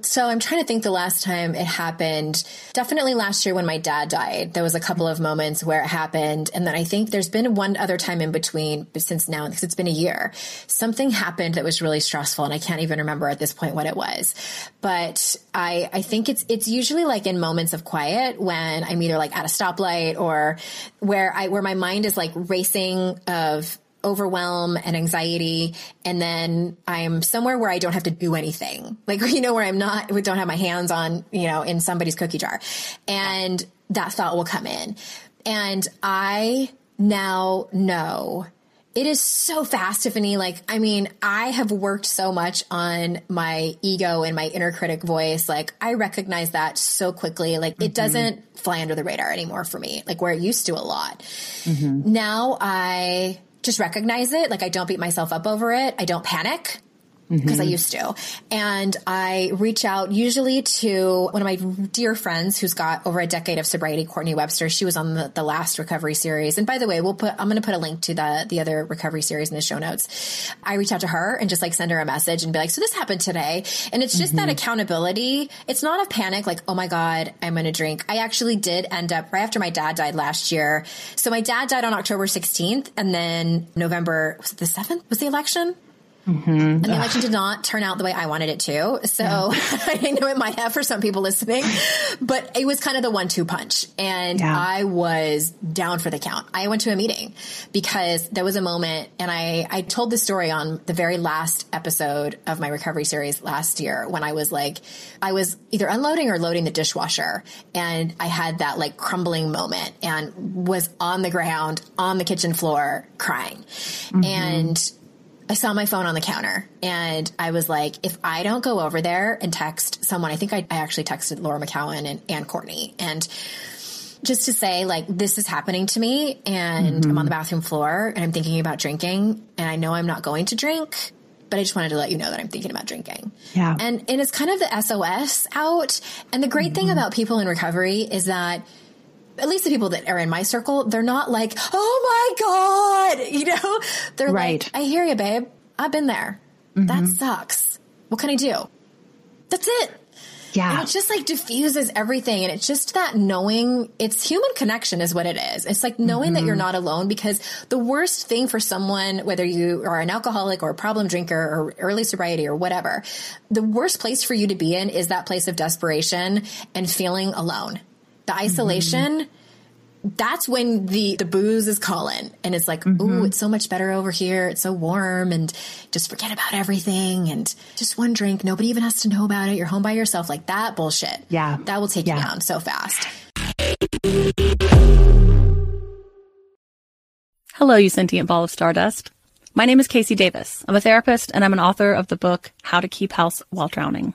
So I'm trying to think the last time it happened, definitely last year when my dad died, there was a couple of moments where it happened. And then I think there's been one other time in between, but since now, because it's been a year, something happened that was really stressful. And I can't even remember at this point what it was, but I think it's usually like in moments of quiet when I'm either like at a stoplight or where my mind is like racing of overwhelm and anxiety. And then I'm somewhere where I don't have to do anything. Like, you know, where we don't have my hands on, you know, in somebody's cookie jar. And that thought will come in. And I now know it is so fast, Tiffany. Like, I mean, I have worked so much on my ego and my inner critic voice. Like, I recognize that so quickly. Like, it doesn't fly under the radar anymore for me, like where it used to a lot. Now I just recognize it. Like I don't beat myself up over it. I don't panic because I used to. And I reach out usually to one of my dear friends who's got over a decade of sobriety, Courtney Webster. She was on the last recovery series. And by the way, I'm going to put a link to the other recovery series in the show notes. I reach out to her and just like send her a message and be like, so this happened today. And it's just that accountability. It's not a panic like, oh my God, I'm going to drink. I actually did end up right after my dad died last year. So my dad died on October 16th and then November, was it the 7th was the election? Mm-hmm. And the election did not turn out the way I wanted it to. So yeah. I know it might have for some people listening, but it was kind of the 1-2 punch. And yeah. I was down for the count. I went to a meeting because there was a moment, and I told this story on the very last episode of my recovery series last year when I was like, I was either unloading or loading the dishwasher. And I had that like crumbling moment and was on the ground, on the kitchen floor crying. Mm-hmm. And I saw my phone on the counter and I was like, if I don't go over there and text someone, I think I actually texted Laura McCowan and Courtney, and just to say like, this is happening to me and mm-hmm. I'm on the bathroom floor and I'm thinking about drinking, and I know I'm not going to drink, but I just wanted to let you know that I'm thinking about drinking. Yeah. And it's kind of the SOS out. And the great mm-hmm. thing about people in recovery is that at least the people that are in my circle, they're not like, oh my God, you know, they're right. like, I hear you, babe. I've been there. Mm-hmm. That sucks. What can I do? That's it. Yeah. And it just like diffuses everything. And it's just that knowing, it's human connection is what it is. It's like knowing mm-hmm. that you're not alone, because the worst thing for someone, whether you are an alcoholic or a problem drinker or early sobriety or whatever, the worst place for you to be in is that place of desperation and feeling alone. The isolation, mm-hmm. that's when the booze is calling, and it's like, mm-hmm. ooh, it's so much better over here. It's so warm, and just forget about everything and just one drink. Nobody even has to know about it. You're home by yourself, like that bullshit. Yeah. That will take you down so fast. Hello, you sentient ball of stardust. My name is Casey Davis. I'm a therapist and I'm an author of the book, How to Keep House While Drowning,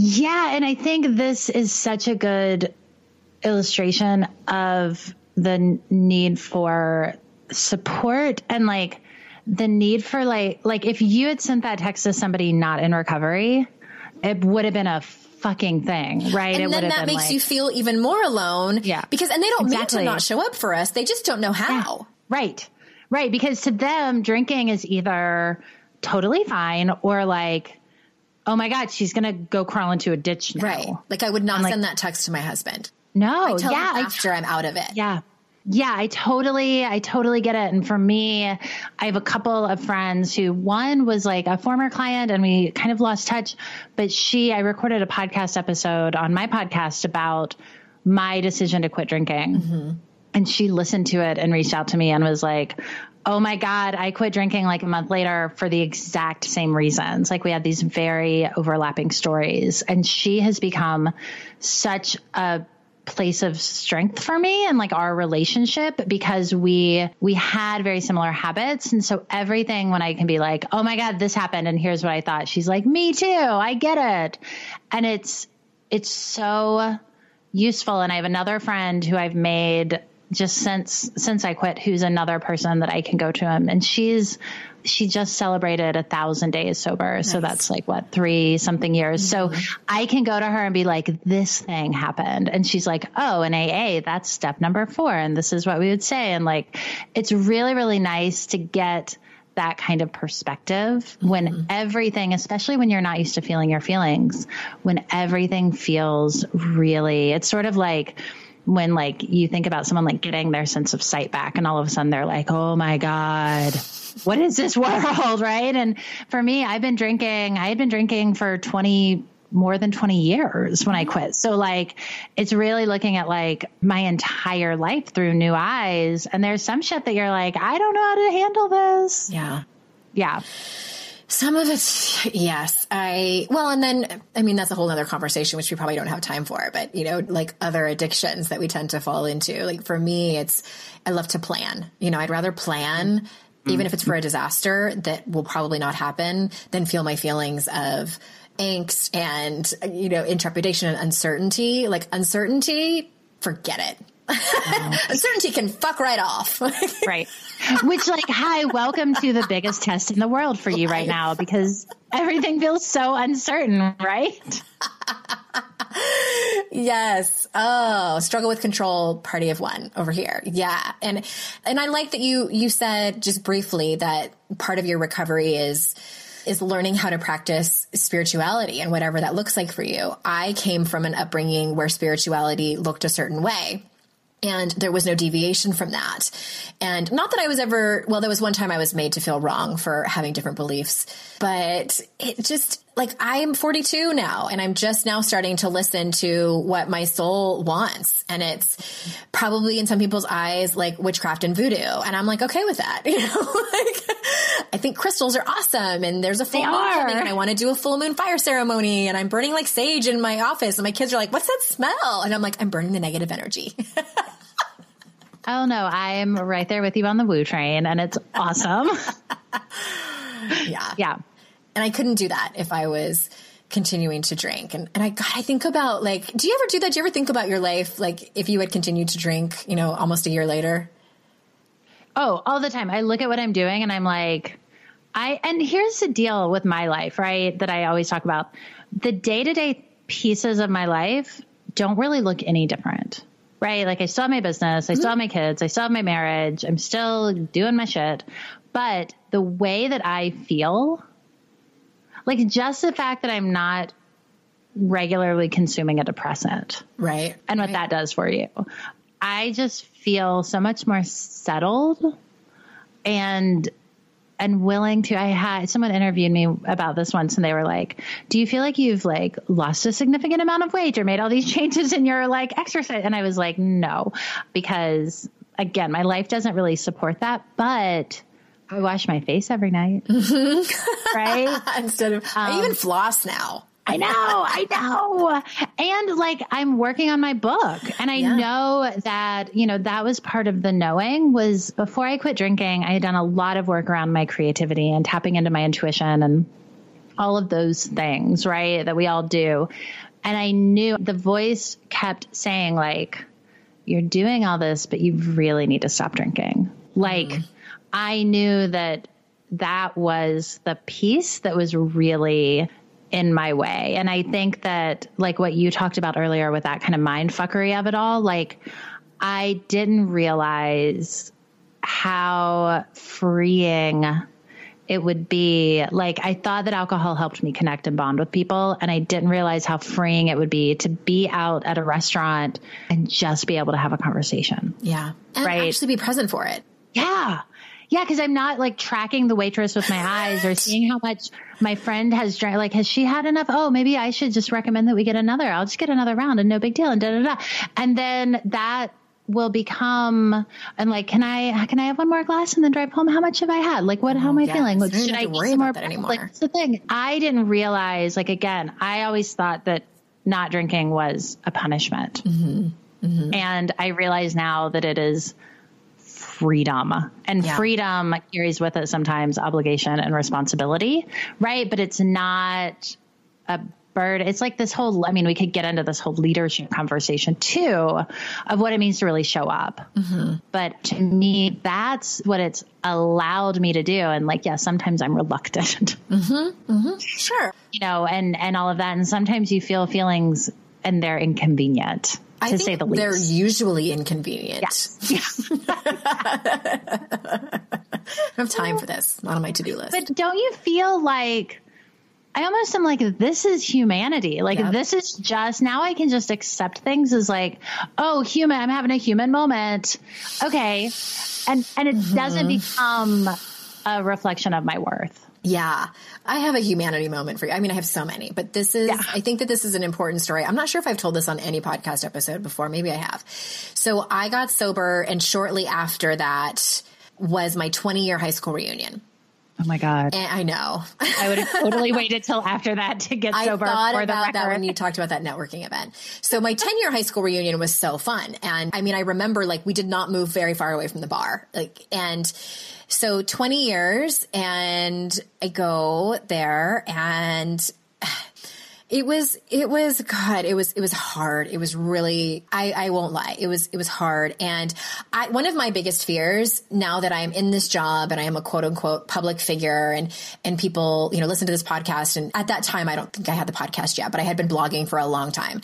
Yeah, and I think this is such a good illustration of the need for support and like the need for like if you had sent that text to somebody not in recovery, it would have been a fucking thing, right? And it then that makes you feel even more alone. Yeah. Because, and they don't mean to not show up for us. They just don't know how. Yeah. Right. Right. Because to them, drinking is either totally fine or like, oh my God, she's going to go crawl into a ditch now. Right. Like I would not send that text to my husband. No. I tell him after I'm out of it. Yeah. Yeah. I totally get it. And for me, I have a couple of friends who, one was like a former client and we kind of lost touch, but I recorded a podcast episode on my podcast about my decision to quit drinking. Mm-hmm. And she listened to it and reached out to me and was like, oh my God, I quit drinking like a month later for the exact same reasons. Like we had these very overlapping stories, and she has become such a place of strength for me and like our relationship, because we had very similar habits. And so everything, when I can be like, oh my God, this happened and here's what I thought, she's like, me too. I get it. And it's so useful. And I have another friend who I've made just since I quit, who's another person that I can go to him. And she just celebrated 1,000 days sober. Nice. So that's like what, 3-something years. Mm-hmm. So I can go to her and be like, this thing happened. And she's like, oh, in AA, that's step number 4. And this is what we would say. And like, it's really, really nice to get that kind of perspective when mm-hmm. everything, especially when you're not used to feeling your feelings, when everything feels really, it's sort of like when like you think about someone like getting their sense of sight back and all of a sudden they're like, oh my God, what is this world? Right. And for me, I had been drinking for more than 20 years when I quit. So like, it's really looking at like my entire life through new eyes. And there's some shit that you're like, I don't know how to handle this. Yeah. Yeah. Some of it's, yes. That's a whole other conversation, which we probably don't have time for, but you know, like other addictions that we tend to fall into. Like for me, I love to plan, you know, I'd rather plan mm-hmm. even if it's for a disaster that will probably not happen than feel my feelings of angst and, you know, trepidation and uncertainty. Like uncertainty, forget it. Oh. Uncertainty can fuck right off. Right. Which like, hi, welcome to the biggest test in the world for you right now, because everything feels so uncertain, right? Yes. Oh, struggle with control, party of one over here. Yeah. And I like that you said just briefly that part of your recovery is learning how to practice spirituality and whatever that looks like for you. I came from an upbringing where spirituality looked a certain way. And there was no deviation from that. And not that I was ever, well, there was one time I was made to feel wrong for having different beliefs, but it just, like, I am 42 now and I'm just now starting to listen to what my soul wants. And it's probably in some people's eyes, like witchcraft and voodoo. And I'm like, okay with that. You know, like, I think crystals are awesome and there's a full moon coming and I want to do a full moon fire ceremony and I'm burning like sage in my office and my kids are like, what's that smell? And I'm like, I'm burning the negative energy. Oh no, I'm right there with you on the woo train and it's awesome. Yeah. Yeah. And I couldn't do that if I was continuing to drink. And I think about like, do you ever do that? Do you ever think about your life? Like if you had continued to drink, you know, almost a year later? Oh, all the time. I look at what I'm doing and I'm like, and here's the deal with my life, right? That I always talk about. The day-to-day pieces of my life don't really look any different. Right? Like I still have my business, I still have my kids, I still have my marriage, I'm still doing my shit. But the way that I feel, like just the fact that I'm not regularly consuming a depressant. Right. And what that does for you. I just feel so much more settled and willing to, someone interviewed me about this once and they were like, do you feel like you've like lost a significant amount of weight or made all these changes in your like exercise? And I was like, no, because again, my life doesn't really support that, but I wash my face every night. Mm-hmm. Right. Instead of, I even floss now. I know. And like, I'm working on my book and I know that, you know, that was part of the knowing was before I quit drinking, I had done a lot of work around my creativity and tapping into my intuition and all of those things, right? That we all do. And I knew the voice kept saying like, you're doing all this, but you really need to stop drinking. Like I knew that was the piece that was really in my way. And I think that like what you talked about earlier with that kind of mind fuckery of it all, like I didn't realize how freeing it would be. Like I thought that alcohol helped me connect and bond with people. And I didn't realize how freeing it would be to be out at a restaurant and just be able to have a conversation. Yeah. And actually be present for it. Yeah. Yeah, because I'm not like tracking the waitress with my eyes or seeing how much my friend has drank. Like, has she had enough? Oh, maybe I should just recommend that we get another. I'll just get another round and no big deal and da-da-da. And then that will become, and like, can I have one more glass and then drive home? How much have I had? Like, how am I feeling? Like, should I eat some more? Like, that's the thing. I didn't realize, like, again, I always thought that not drinking was a punishment. Mm-hmm. Mm-hmm. And I realize now that it is freedom. And freedom carries with it sometimes obligation and responsibility, right? But it's not a burden. It's like this whole, I mean, we could get into this whole leadership conversation too, of what it means to really show up. Mm-hmm. But to me, that's what it's allowed me to do. And like, yeah, sometimes I'm reluctant. Mm-hmm. Mm-hmm. Sure. You know, and all of that. And sometimes you feel feelings and they're inconvenient. I think say the least. They're usually inconvenient. Yeah. I don't have time for this. Not on my to-do list. But don't you feel like, I almost am like, this is humanity. Like, yep. This is just, now I can just accept things as like, oh, human, I'm having a human moment. Okay. And it mm-hmm. doesn't become a reflection of my worth. Yeah. I have a humanity moment for you. I mean, I have so many, but this is, yeah. I think that this is an important story. I'm not sure if I've told this on any podcast episode before. Maybe I have. So I got sober, and shortly after that was my 20-year high school reunion. Oh my God. And I know. I would have totally waited till after that to get sober. I thought about that when you talked about that networking event. So my 10-year high school reunion was so fun. And I mean, I remember like we did not move very far away from the bar. Like, and so 20 years and I go there and It was hard. It was really, I won't lie. It was hard. And one of my biggest fears now that I am in this job and I am a quote unquote public figure and people, you know, listen to this podcast. And at that time, I don't think I had the podcast yet, but I had been blogging for a long time.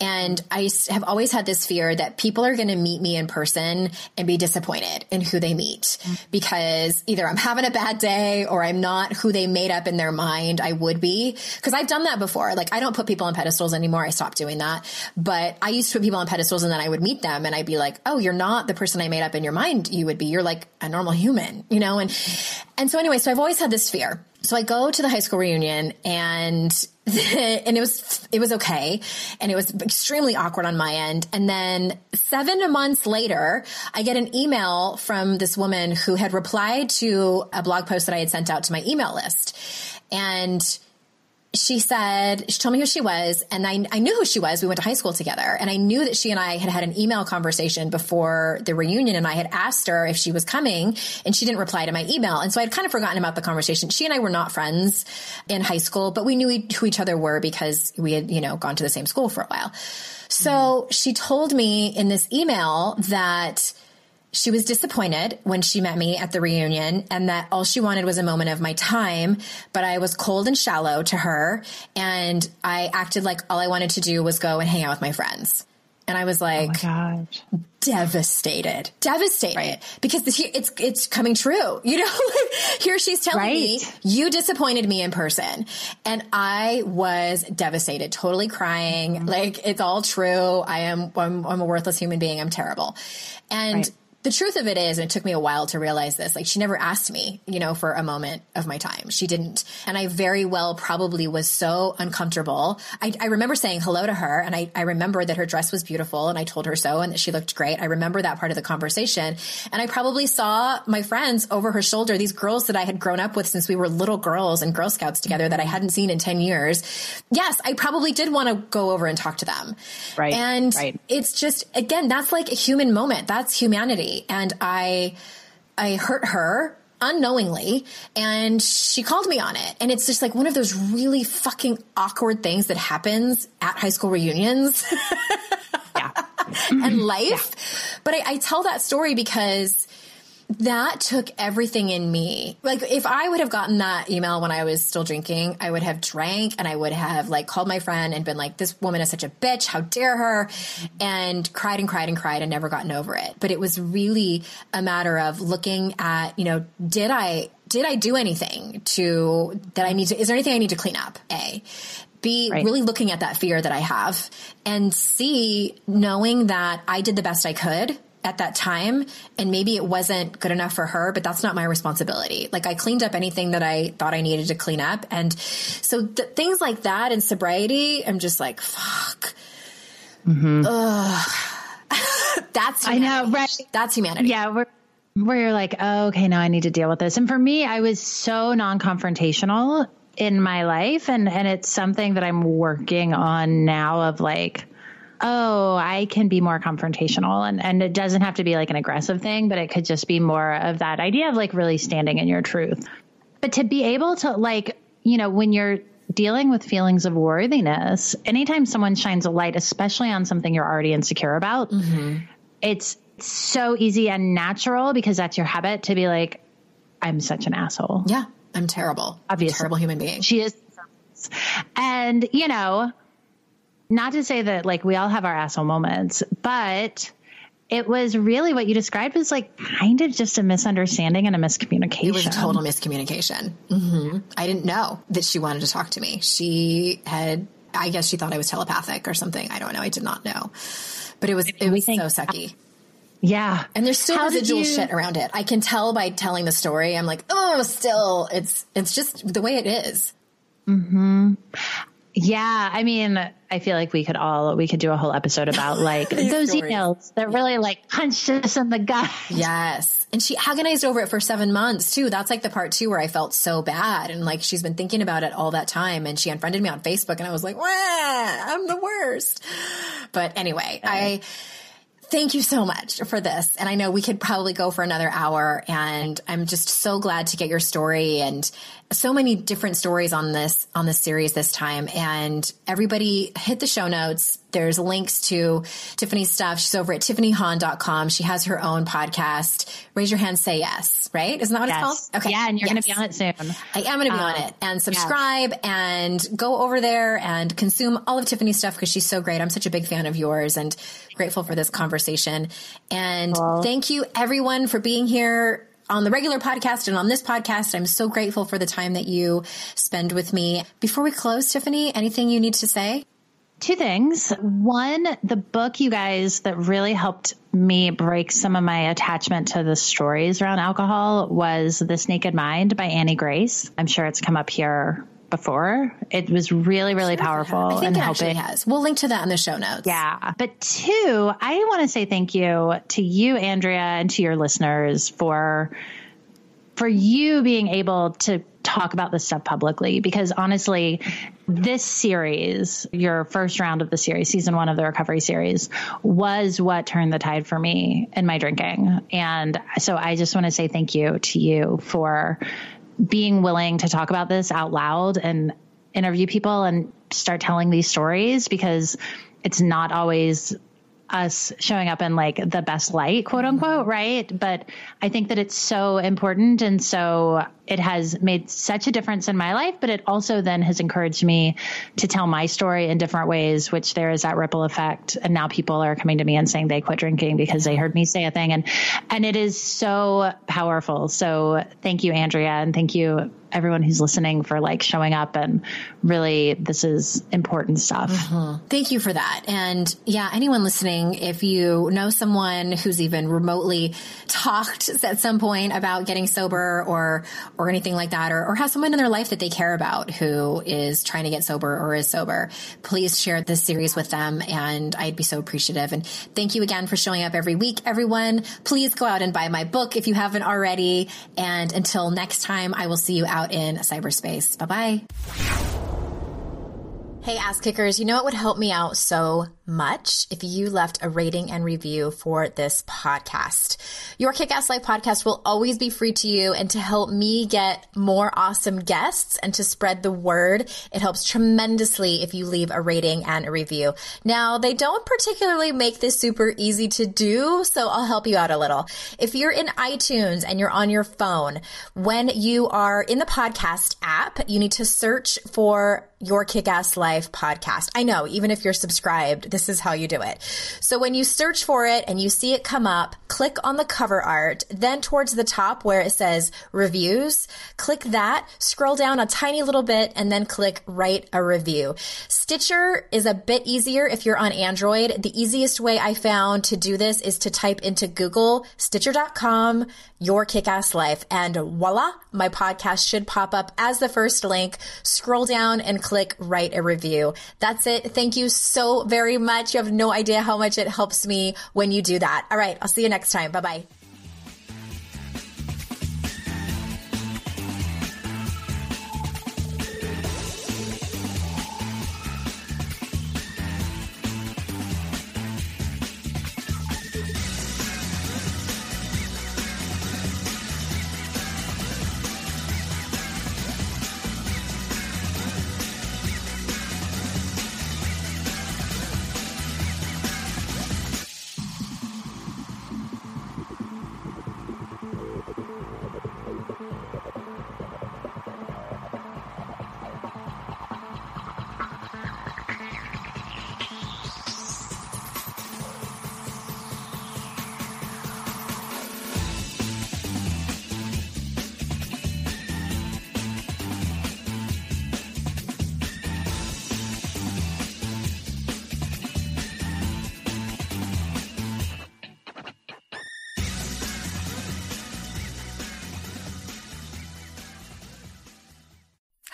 And I have always had this fear that people are going to meet me in person and be disappointed in who they meet because either I'm having a bad day or I'm not who they made up in their mind I would be. Cause I've done that before. Like I don't put people on pedestals anymore. I stopped doing that, but I used to put people on pedestals and then I would meet them and I'd be like, oh, you're not the person I made up in your mind you would be. You're like a normal human, you know? And so anyway, so I've always had this fear. So I go to the high school reunion and it was okay. And it was extremely awkward on my end. And then 7 months later, I get an email from this woman who had replied to a blog post that I had sent out to my email list. And she told me who she was, and I knew who she was. We went to high school together, and I knew that she and I had had an email conversation before the reunion, and I had asked her if she was coming, and she didn't reply to my email. And so I'd kind of forgotten about the conversation. She and I were not friends in high school, but we knew who each other were because we had, you know, gone to the same school for a while. So she told me in this email that she was disappointed when she met me at the reunion and that all she wanted was a moment of my time, but I was cold and shallow to her. And I acted like all I wanted to do was go and hang out with my friends. And I was like, oh my gosh. Devastated, right. Because it's coming true. You know, here she's telling right. me you disappointed me in person. And I was devastated, totally crying. Mm-hmm. Like it's all true. I'm a worthless human being. I'm terrible. And right. The truth of it is, and it took me a while to realize this, like she never asked me, you know, for a moment of my time. She didn't. And I very well probably was so uncomfortable. I remember saying hello to her, and I remember that her dress was beautiful, and I told her so, and that she looked great. I remember that part of the conversation. And I probably saw my friends over her shoulder, these girls that I had grown up with since we were little girls and Girl Scouts together that I hadn't seen in 10 years. Yes, I probably did want to go over and talk to them. Right. And it's just, again, that's like a human moment. That's humanity. And I hurt her unknowingly, and she called me on it. And it's just like one of those really fucking awkward things that happens at high school reunions yeah. and life. Yeah. But I tell that story because that took everything in me. Like if I would have gotten that email when I was still drinking, I would have drank and I would have like called my friend and been like, this woman is such a bitch. How dare her? And cried and cried and cried and never gotten over it. But it was really a matter of looking at, you know, did I do anything is there anything I need to clean up? A. B, right. really looking at that fear that I have, and C, knowing that I did the best I could at that time. And maybe it wasn't good enough for her, but that's not my responsibility. Like I cleaned up anything that I thought I needed to clean up. And so things like that in sobriety, I'm just like, fuck. Mm-hmm. Ugh. That's humanity. I know, right? That's humanity. Yeah. Where you're like, oh, okay, now I need to deal with this. And for me, I was so non-confrontational in my life. And it's something that I'm working on now of like, oh, I can be more confrontational, and it doesn't have to be like an aggressive thing, but it could just be more of that idea of like really standing in your truth. But to be able to like, you know, when you're dealing with feelings of worthiness, anytime someone shines a light, especially on something you're already insecure about, it's so easy and natural, because that's your habit, to be like, I'm such an asshole. Yeah. I'm terrible. Obviously. I'm a terrible human being. She is. And, you know, not to say that like we all have our asshole moments, but it was really what you described was like kind of just a misunderstanding and a miscommunication. It was a total miscommunication. I didn't know that she wanted to talk to me. She had, I guess she thought I was telepathic or something. I don't know. I did not know, but it was so sucky. Yeah. And there's still residual shit around it. I can tell by telling the story. I'm like, oh, still it's just the way it is. Yeah. I mean, I feel like we could do a whole episode about like those stories. Emails that really like punched us in the gut. Yes. And she agonized over it for 7 months too. That's like the part too, where I felt so bad. And like, she's been thinking about it all that time. And she unfriended me on Facebook and I was like, wah, I'm the worst. But anyway, thank you so much for this. And I know we could probably go for another hour, and I'm just so glad to get your story, and so many different stories on this series this time. And everybody hit the show notes. There's links to Tiffany's stuff. She's over at tiffanyhan.com. She has her own podcast, Raise Your Hand, Say Yes, right? Isn't that what it's called? Okay. Yeah. And you're going to be on it soon. I am going to be on it, and subscribe and go over there and consume all of Tiffany's stuff, because she's so great. I'm such a big fan of yours and grateful for this conversation. And thank you everyone for being here on the regular podcast and on this podcast. I'm so grateful for the time that you spend with me. Before we close, Tiffany, anything you need to say? Two things. One, the book, you guys, that really helped me break some of my attachment to the stories around alcohol was This Naked Mind by Annie Grace. I'm sure it's come up here before. It was really, really powerful. I think it actually has. We'll link to that in the show notes. Yeah. But two, I want to say thank you to you, Andrea, and to your listeners for you being able to talk about this stuff publicly, because honestly, this series, your first round of the series, season 1 of the recovery series, was what turned the tide for me in my drinking. And so I just want to say thank you to you for being willing to talk about this out loud and interview people and start telling these stories, because it's not always us showing up in like the best light, quote unquote. Right. But I think that it's so important. And so it has made such a difference in my life, but it also then has encouraged me to tell my story in different ways, which there is that ripple effect. And now people are coming to me and saying they quit drinking because they heard me say a thing. And it is so powerful. So thank you, Andrea. And thank you everyone who's listening for like showing up, and really, this is important stuff. Thank you for that. And yeah, anyone listening, if you know someone who's even remotely talked at some point about getting sober or anything like that, or has someone in their life that they care about who is trying to get sober or is sober, please share this series with them. And I'd be so appreciative. And thank you again for showing up every week, everyone. Please go out and buy my book if you haven't already. And until next time, I will see you out in cyberspace. Bye-bye. Hey, ass kickers, you know what would help me out so much? If you left a rating and review for this podcast. Your Kick-Ass Life podcast will always be free to you, and to help me get more awesome guests and to spread the word, it helps tremendously if you leave a rating and a review. Now, they don't particularly make this super easy to do, so I'll help you out a little. If you're in iTunes and you're on your phone, when you are in the podcast app, you need to search for Your Kick-Ass Life podcast. I know, even if you're subscribed, this is how you do it. So when you search for it and you see it come up, click on the cover art, then towards the top where it says reviews, click that, scroll down a tiny little bit, and then click write a review. Stitcher is a bit easier if you're on Android. The easiest way I found to do this is to type into Google, stitcher.com, Your Kick-Ass Life, and voila, my podcast should pop up as the first link. Scroll down and click write a review. That's it. Thank you so very much. You have no idea how much it helps me when you do that. All right. I'll see you next time. Bye-bye.